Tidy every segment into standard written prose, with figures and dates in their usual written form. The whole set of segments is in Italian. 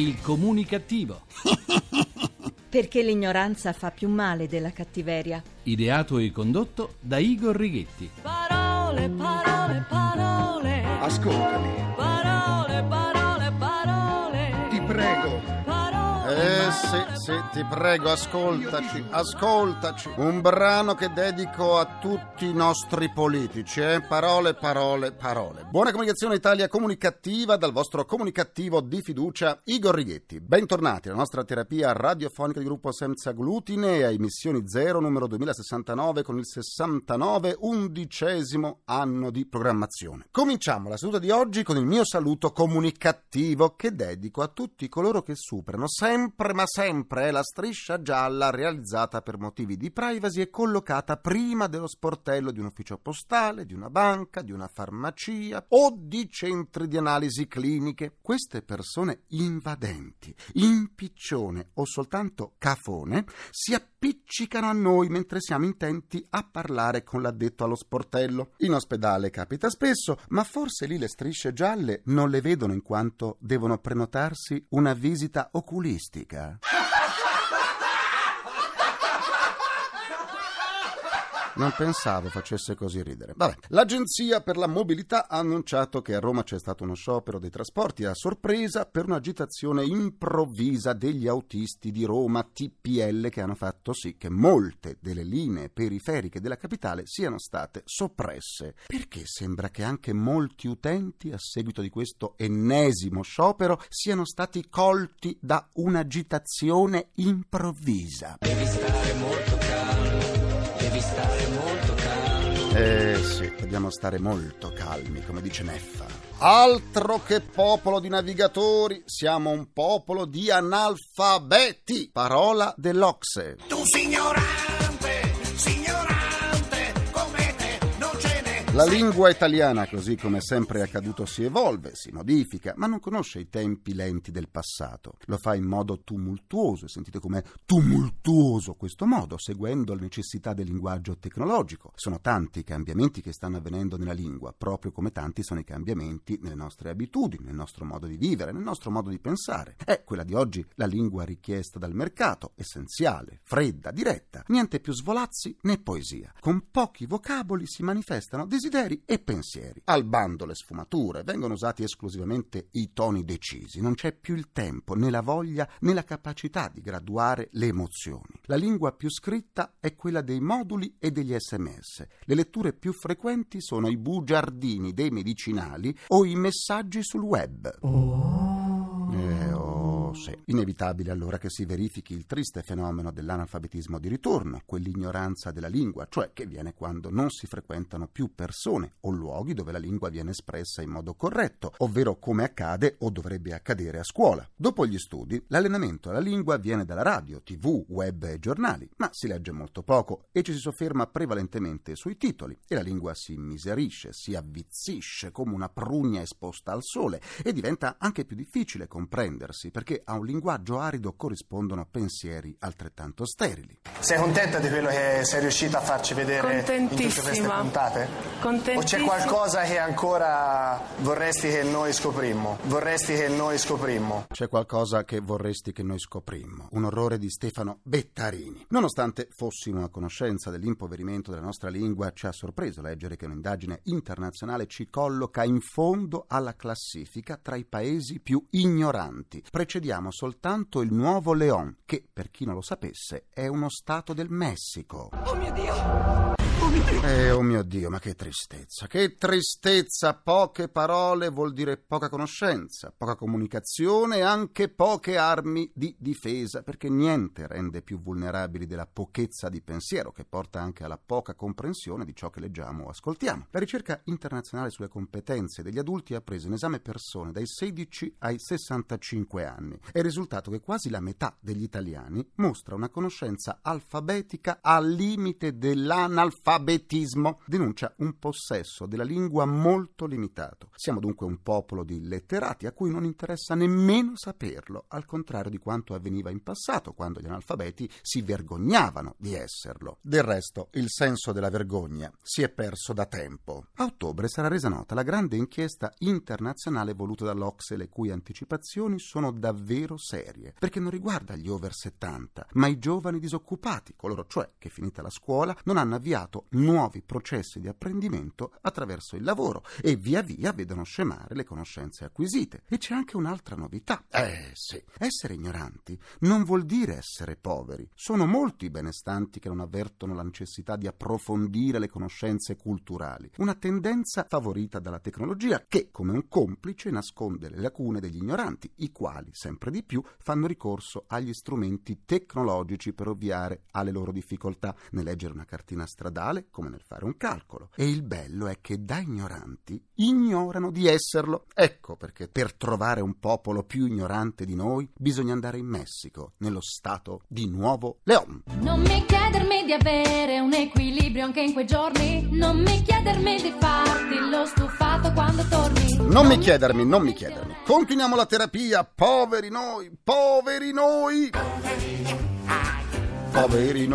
Il Comunicattivo. Perché l'ignoranza fa più male della cattiveria. Ideato e condotto da Igor Righetti. Parole, parole, parole. Ascoltami. Parole, parole, parole. Ti prego. Sì, ti prego, ascoltaci. Un brano che dedico a tutti i nostri politici, Parole, parole, parole. Buona comunicazione Italia comunicativa dal vostro comunicattivo di fiducia Igor Righetti. Bentornati alla nostra terapia radiofonica di gruppo senza glutine a emissioni zero numero 2069 con il 69 undicesimo anno di programmazione. Cominciamo la seduta di oggi con il mio saluto comunicattivo che dedico a tutti coloro che superano sempre la striscia gialla realizzata per motivi di privacy e collocata prima dello sportello di un ufficio postale, di una banca, di una farmacia o di centri di analisi cliniche. Queste persone invadenti, in piccione o soltanto cafone, si appiccicano a noi mentre siamo intenti a parlare con l'addetto allo sportello. In ospedale capita spesso, ma forse lì le strisce gialle non le vedono in quanto devono prenotarsi una visita oculistica. Non pensavo facesse così ridere. Vabbè. L'Agenzia per la Mobilità ha annunciato che a Roma c'è stato uno sciopero dei trasporti a sorpresa per un'agitazione improvvisa degli autisti di Roma TPL che hanno fatto sì che molte delle linee periferiche della capitale siano state soppresse. Perché sembra che anche molti utenti a seguito di questo ennesimo sciopero siano stati colti da un'agitazione improvvisa. Devi stare molto calmo. Devi stare molto calmo. Sì, dobbiamo stare molto calmi, come dice Neffa. Altro che popolo di navigatori, siamo un popolo di analfabeti. Parola dell'Ocse. Tu signorante, come te non ce n'è. La lingua italiana, così come sempre è accaduto, si evolve, si modifica, ma non conosce i tempi lenti del passato. Lo fa in modo tumultuoso, sentite com'è tumultuoso questo modo, seguendo le necessità del linguaggio tecnologico. Sono tanti i cambiamenti che stanno avvenendo nella lingua, proprio come tanti sono i cambiamenti nelle nostre abitudini, nel nostro modo di vivere, nel nostro modo di pensare. È quella di oggi la lingua richiesta dal mercato, essenziale, fredda, diretta, niente più svolazzi né poesia. Con pochi vocaboli si manifestano desideri e pensieri. Al bando le sfumature, vengono usati esclusivamente i toni decisi, non c'è più il tempo, né la voglia, né la capacità di graduare le emozioni. La lingua più scritta è quella dei moduli e degli SMS. Le letture più frequenti sono i bugiardini dei medicinali o i messaggi sul web. Sì. Inevitabile allora che si verifichi il triste fenomeno dell'analfabetismo di ritorno, quell'ignoranza della lingua, cioè che viene quando non si frequentano più persone o luoghi dove la lingua viene espressa in modo corretto, ovvero come accade o dovrebbe accadere a scuola. Dopo gli studi, l'allenamento alla lingua viene dalla radio, TV, web e giornali, ma si legge molto poco e ci si sofferma prevalentemente sui titoli e la lingua si immiserisce, si avvizzisce come una prugna esposta al sole e diventa anche più difficile comprendersi perché a un linguaggio arido corrispondono pensieri altrettanto sterili. Sei contenta di quello che sei riuscita a farci vedere in tutte queste puntate? Contentissima. O c'è qualcosa che ancora vorresti che noi scoprimmo? C'è qualcosa che vorresti che noi scoprimmo. Un orrore di Stefano Bettarini. Nonostante fossimo a conoscenza dell'impoverimento della nostra lingua, ci ha sorpreso leggere che un'indagine internazionale ci colloca in fondo alla classifica tra i paesi più ignoranti. Precediamo soltanto il Nuevo León, che, per chi non lo sapesse, è uno stato del Messico. Oh mio Dio, ma che tristezza, poche parole vuol dire poca conoscenza, poca comunicazione e anche poche armi di difesa, perché niente rende più vulnerabili della pochezza di pensiero che porta anche alla poca comprensione di ciò che leggiamo o ascoltiamo. La ricerca internazionale sulle competenze degli adulti ha preso in esame persone dai 16 ai 65 anni. È risultato che quasi la metà degli italiani mostra una conoscenza alfabetica al limite dell'analfabetismo. l'analfabetismo denuncia un possesso della lingua molto limitato. Siamo dunque un popolo di letterati a cui non interessa nemmeno saperlo, al contrario di quanto avveniva in passato, quando gli analfabeti si vergognavano di esserlo. Del resto, il senso della vergogna si è perso da tempo. A ottobre sarà resa nota la grande inchiesta internazionale voluta dall'OCSE, le cui anticipazioni sono davvero serie, perché non riguarda gli over 70, ma i giovani disoccupati, coloro cioè che finita la scuola non hanno avviato nuovi processi di apprendimento attraverso il lavoro e via via vedono scemare le conoscenze acquisite. E c'è anche un'altra novità. Sì, essere ignoranti non vuol dire essere poveri. Sono molti i benestanti che non avvertono la necessità di approfondire le conoscenze culturali, una tendenza favorita dalla tecnologia che, come un complice, nasconde le lacune degli ignoranti, i quali sempre di più fanno ricorso agli strumenti tecnologici per ovviare alle loro difficoltà nel leggere una cartina stradale come nel fare un calcolo. E il bello è che da ignoranti ignorano di esserlo. Ecco perché per trovare un popolo più ignorante di noi bisogna andare in Messico, nello stato di Nuevo León. Non mi chiedermi di avere un equilibrio anche in quei giorni, non mi chiedermi di farti lo stufato quando torni. Non mi chiedermi. Continuiamo la terapia, poveri noi. Poveri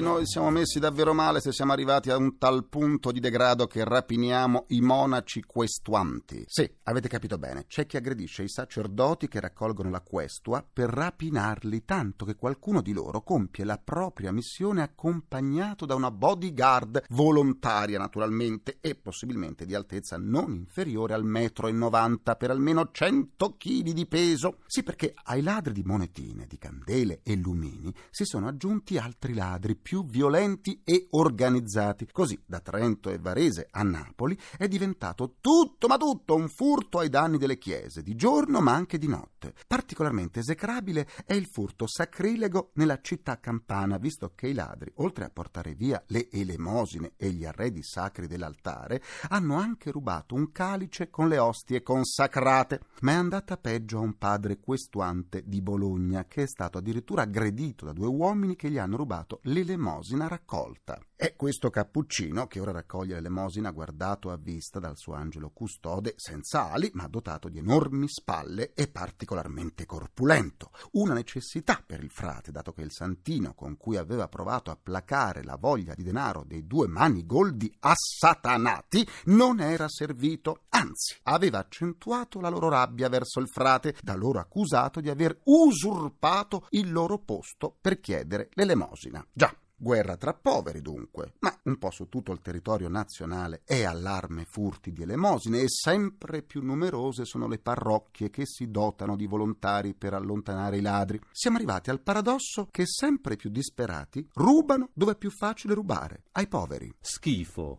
noi, siamo messi davvero male se siamo arrivati a un tal punto di degrado che rapiniamo i monaci questuanti. Sì, avete capito bene, c'è chi aggredisce i sacerdoti che raccolgono la questua per rapinarli, tanto che qualcuno di loro compie la propria missione accompagnato da una bodyguard volontaria, naturalmente, e possibilmente di altezza non inferiore al 1,90 m per almeno 100 kg di peso. Sì, perché ai ladri di monetine, di candele e lumini si sono aggiunti altri ladri più violenti e organizzati. Così da Trento e Varese a Napoli è diventato tutto ma tutto un furto ai danni delle chiese, di giorno ma anche di notte. Particolarmente esecrabile è il furto sacrilego nella città campana, visto che i ladri, oltre a portare via le elemosine e gli arredi sacri dell'altare, hanno anche rubato un calice con le ostie consacrate. Ma è andata peggio a un padre questuante di Bologna, che è stato addirittura aggredito da due uomini che gli hanno rubato l'elemosina raccolta. E questo cappuccino, che ora raccoglie l'elemosina guardato a vista dal suo angelo custode, senza ali ma dotato di enormi spalle e particolarmente corpulento, una necessità per il frate, dato che il santino con cui aveva provato a placare la voglia di denaro dei due manigoldi assatanati non era servito, anzi aveva accentuato la loro rabbia verso il frate, da loro accusato di aver usurpato il loro posto per chiedere l'elemosina. Già, guerra tra poveri dunque, ma un po' su tutto il territorio nazionale è allarme furti di elemosine, e sempre più numerose sono le parrocchie che si dotano di volontari per allontanare i ladri. Siamo arrivati al paradosso che sempre più disperati rubano dove è più facile rubare, ai poveri. Schifo.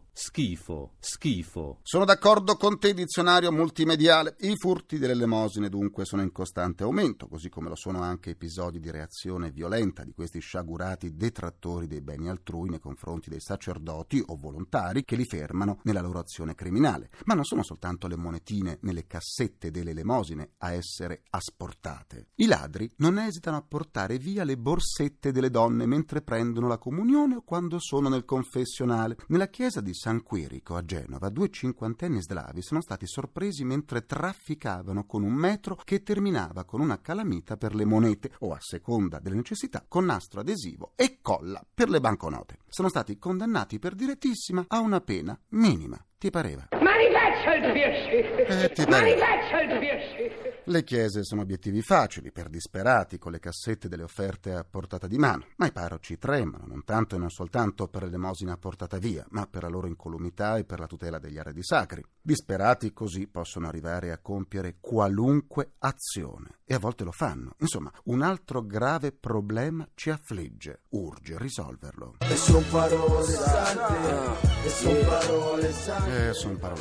Sono d'accordo con te, dizionario multimediale. I furti delle elemosine dunque sono in costante aumento, così come lo sono anche episodi di reazione violenta di questi sciagurati detrattori dei beni altrui nei confronti dei sacerdoti o volontari che li fermano nella loro azione criminale. Ma non sono soltanto le monetine nelle cassette delle elemosine a essere asportate. I ladri non esitano a portare via le borsette delle donne mentre prendono la comunione o quando sono nel confessionale. Nella chiesa di San Quirico a Genova 2 cinquantenni slavi sono stati sorpresi mentre trafficavano con un metro che terminava con una calamita per le monete o, a seconda delle necessità, con nastro adesivo e colla per le banconote. Sono stati condannati per direttissima a una pena minima. Ti pareva? Le chiese sono obiettivi facili per disperati con le cassette delle offerte a portata di mano, ma i parroci tremano non tanto e non soltanto per l'elemosina portata via, ma per la loro incolumità e per la tutela degli arredi sacri. Disperati così possono arrivare a compiere qualunque azione, e a volte lo fanno. Insomma, un altro grave problema ci affligge, urge risolverlo. E son parole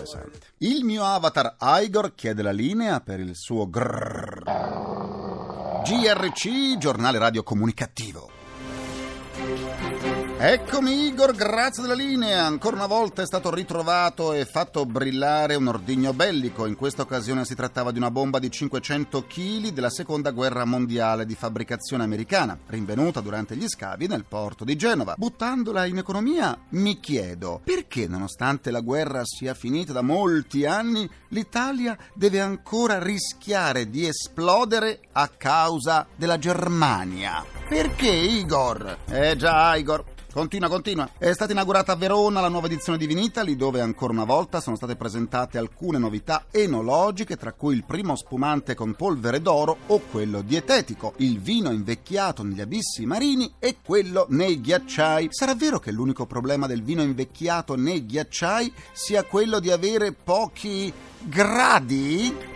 sante. Il mio avatar Igor chiede la linea per il suo GRC, giornale radio comunicattivo. Eccomi Igor, grazie della linea. Ancora una volta è stato ritrovato e fatto brillare un ordigno bellico. In questa occasione si trattava di una bomba di 500 kg della seconda guerra mondiale di fabbricazione americana, rinvenuta durante gli scavi nel porto di Genova. Buttandola in economia, mi chiedo perché, nonostante la guerra sia finita da molti anni, l'Italia deve ancora rischiare di esplodere a causa della Germania. Perché Igor? Già Igor. Continua. È stata inaugurata a Verona la nuova edizione di Vinitaly, dove ancora una volta sono state presentate alcune novità enologiche, tra cui il primo spumante con polvere d'oro o quello dietetico, il vino invecchiato negli abissi marini e quello nei ghiacciai. Sarà vero che l'unico problema del vino invecchiato nei ghiacciai sia quello di avere pochi gradi?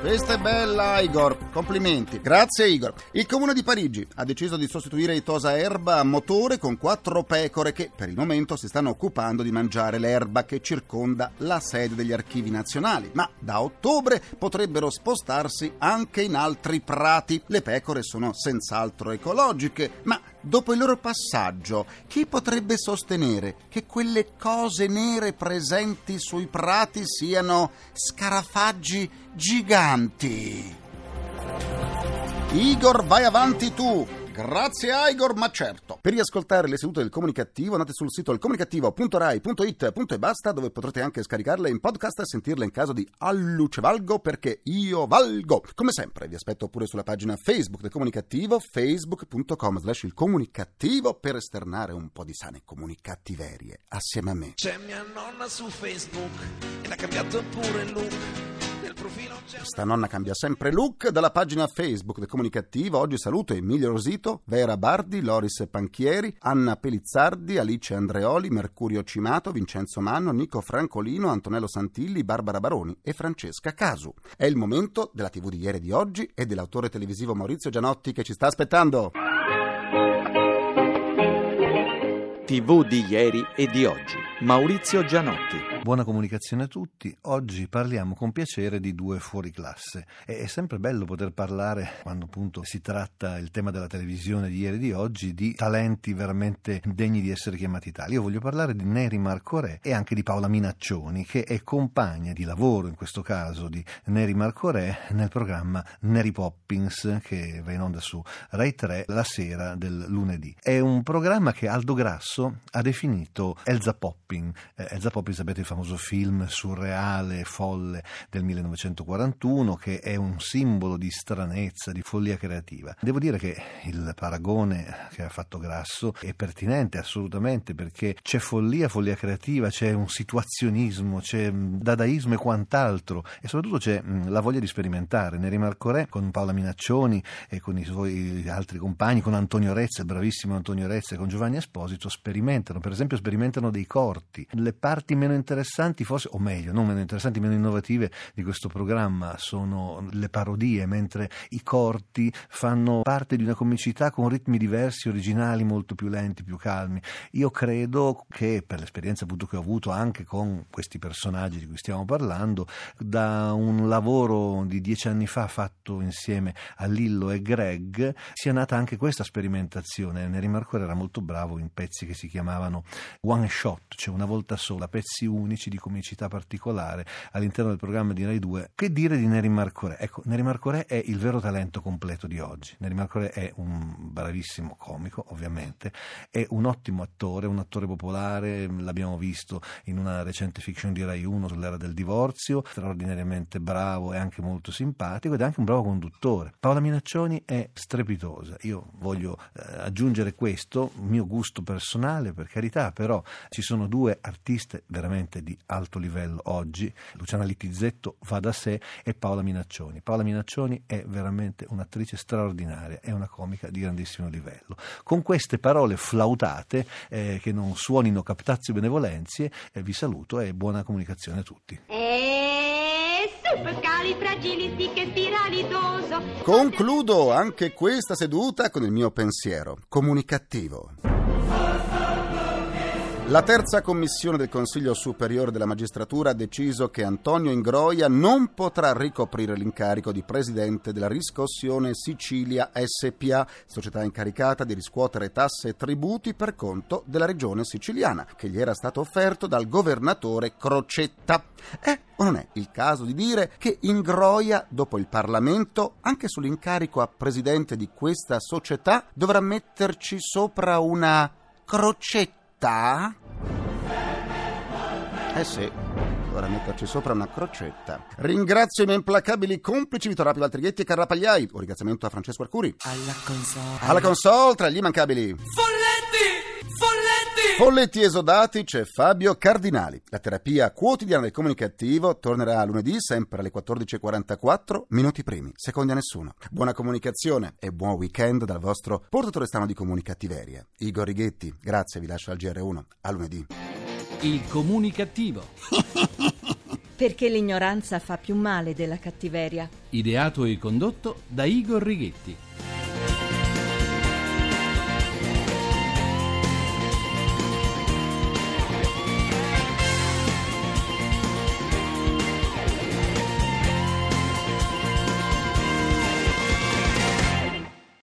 Questa è bella Igor, complimenti. Grazie Igor. Il comune di Parigi ha deciso di sostituire i tosa erba a motore con 4 pecore che per il momento si stanno occupando di mangiare l'erba che circonda la sede degli archivi nazionali, ma da ottobre potrebbero spostarsi anche in altri prati. Le pecore sono senz'altro ecologiche, ma dopo il loro passaggio, chi potrebbe sostenere che quelle cose nere presenti sui prati siano scarafaggi giganti? Igor, vai avanti tu! Grazie a Igor, ma certo. Per riascoltare le sedute del Comunicattivo andate sul sito ilcomunicattivo.rai.it, dove potrete anche scaricarle in podcast e sentirle in caso di allucevalgo, perché io valgo. Come sempre vi aspetto pure sulla pagina Facebook del Comunicattivo, facebook.com/ilcomunicattivo, per esternare un po' di sane comunicattiverie assieme a me. C'è mia nonna su Facebook e l'ha cambiato pure il look. Questa nonna cambia sempre look. Dalla pagina Facebook del Comunicattivo oggi saluto Emilio Rosito, Vera Bardi, Loris Panchieri, Anna Pelizzardi, Alice Andreoli, Mercurio Cimato, Vincenzo Manno, Nico Francolino, Antonello Santilli, Barbara Baroni e Francesca Casu. È il momento della TV di ieri e di oggi e dell'autore televisivo Maurizio Gianotti, che ci sta aspettando. TV di ieri e di oggi. Maurizio Gianotti. Buona comunicazione a tutti. Oggi parliamo con piacere di 2 fuoriclasse. È sempre bello poter parlare, quando appunto si tratta il tema della televisione di ieri e di oggi, di talenti veramente degni di essere chiamati tali. Io voglio parlare di Neri Marcorè e anche di Paola Minaccioni, che è compagna di lavoro, in questo caso, di Neri Marcorè nel programma Neri Poppins, che va in onda su Rai 3 la sera del lunedì. È un programma che Aldo Grasso ha definito Elsa Poppins. Elsa Poppins, sapete, il famoso film surreale, folle del 1941, che è un simbolo di stranezza, di follia creativa. Devo dire che il paragone che ha fatto Grasso è pertinente assolutamente, perché c'è follia creativa, c'è un situazionismo, c'è dadaismo e quant'altro, e soprattutto c'è la voglia di sperimentare. Neri Marcorè con Paola Minaccioni e con i suoi altri compagni, con Antonio Rezza, il bravissimo Antonio Rezza, e con Giovanni Esposito, sperimentano dei corti, le parti meno interessanti, forse, o meglio, non meno interessanti, meno innovative di questo programma sono le parodie, mentre i corti fanno parte di una comicità con ritmi diversi, originali, molto più lenti, più calmi. Io credo che, per l'esperienza appunto che ho avuto anche con questi personaggi di cui stiamo parlando, da un lavoro di 10 anni fa fatto insieme a Lillo e Greg, sia nata anche questa sperimentazione. Neri Marcorè era molto bravo in pezzi che si chiamavano one shot, cioè una volta sola, pezzi unici di comicità particolare all'interno del programma di Rai 2. Che dire di Neri Marcorè? Ecco, Neri Marcorè è il vero talento completo di oggi. Neri Marcorè è un bravissimo comico, ovviamente, è un ottimo attore, un attore popolare, l'abbiamo visto in una recente fiction di Rai 1 sull'era del divorzio, straordinariamente bravo e anche molto simpatico, ed è anche un bravo conduttore. Paola Minaccioni è strepitosa. Io voglio aggiungere questo, mio gusto personale, per carità, però ci sono 2 artiste veramente di alto livello oggi: Luciana Littizzetto, va da sé, e Paola Minaccioni. Paola Minaccioni è veramente un'attrice straordinaria, è una comica di grandissimo livello. Con queste parole flautate, che non suonino captazio benevolenzie, vi saluto e buona comunicazione a tutti. Concludo anche questa seduta con il mio pensiero comunicattivo. La terza commissione del Consiglio Superiore della Magistratura ha deciso che Antonio Ingroia non potrà ricoprire l'incarico di presidente della Riscossione Sicilia S.P.A., società incaricata di riscuotere tasse e tributi per conto della regione siciliana, che gli era stato offerto dal governatore Crocetta. Non è il caso di dire che Ingroia, dopo il Parlamento, anche sull'incarico a presidente di questa società, dovrà metterci sopra una crocetta? Sì, dovrà metterci sopra una crocetta. Ringrazio i miei implacabili complici Vittorio Rapi Valtrighetti e Carrapagliai. Un ringraziamento a Francesco Arcuri. Alla console, tra gli immancabili Folletti esodati c'è Fabio Cardinali. La terapia quotidiana del Comunicattivo tornerà lunedì sempre alle 14.44, minuti primi, secondi a nessuno. Buona comunicazione e buon weekend dal vostro portatore stano di Comunicattiveria, Igor Righetti. Grazie, vi lascio al GR1. A lunedì. Il Comunicattivo. Perché l'ignoranza fa più male della cattiveria. Ideato e condotto da Igor Righetti.